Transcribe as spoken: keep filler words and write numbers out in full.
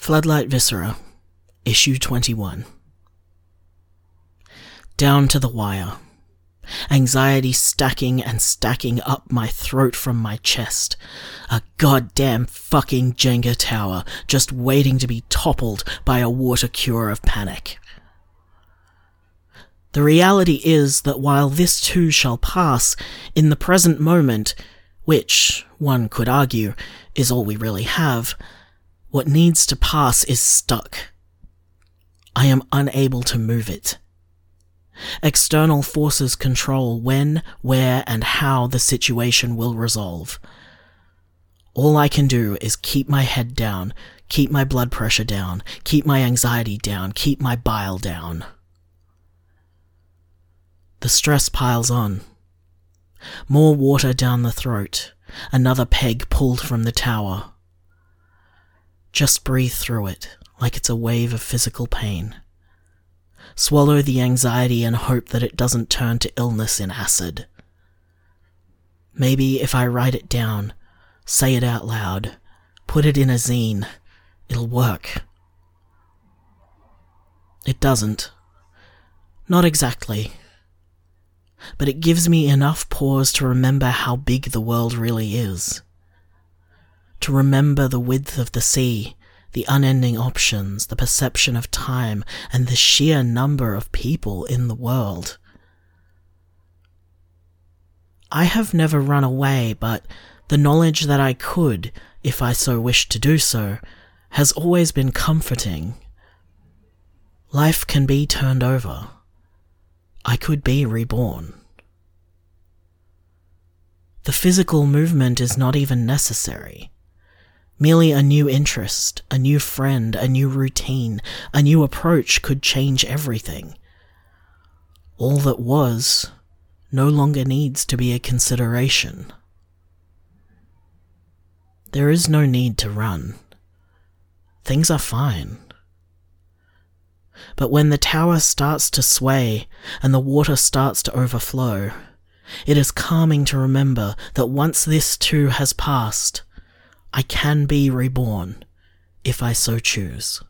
Floodlight Viscera, Issue twenty-one. Down to the wire. Anxiety stacking and stacking up my throat from my chest. A goddamn fucking Jenga tower, just waiting to be toppled by a water cure of panic. The reality is that while this too shall pass, in the present moment, which, one could argue, is all we really have, what needs to pass is stuck. I am unable to move it. External forces control when, where, and how the situation will resolve. All I can do is keep my head down, keep my blood pressure down, keep my anxiety down, keep my bile down. The stress piles on. More water down the throat, another peg pulled from the tower. Just breathe through it, like it's a wave of physical pain. Swallow the anxiety and hope that it doesn't turn to illness in acid. Maybe if I write it down, say it out loud, put it in a zine, it'll work. It doesn't. Not exactly. But it gives me enough pause to remember how big the world really is. To remember the width of the sea, the unending options, the perception of time, and the sheer number of people in the world. I have never run away, but the knowledge that I could, if I so wished to do so, has always been comforting. Life can be turned over. I could be reborn. The physical movement is not even necessary. Merely a new interest, a new friend, a new routine, a new approach could change everything. All that was no longer needs to be a consideration. There is no need to run. Things are fine. But when the tower starts to sway and the water starts to overflow, it is calming to remember that once this too has passed, I can be reborn, if I so choose.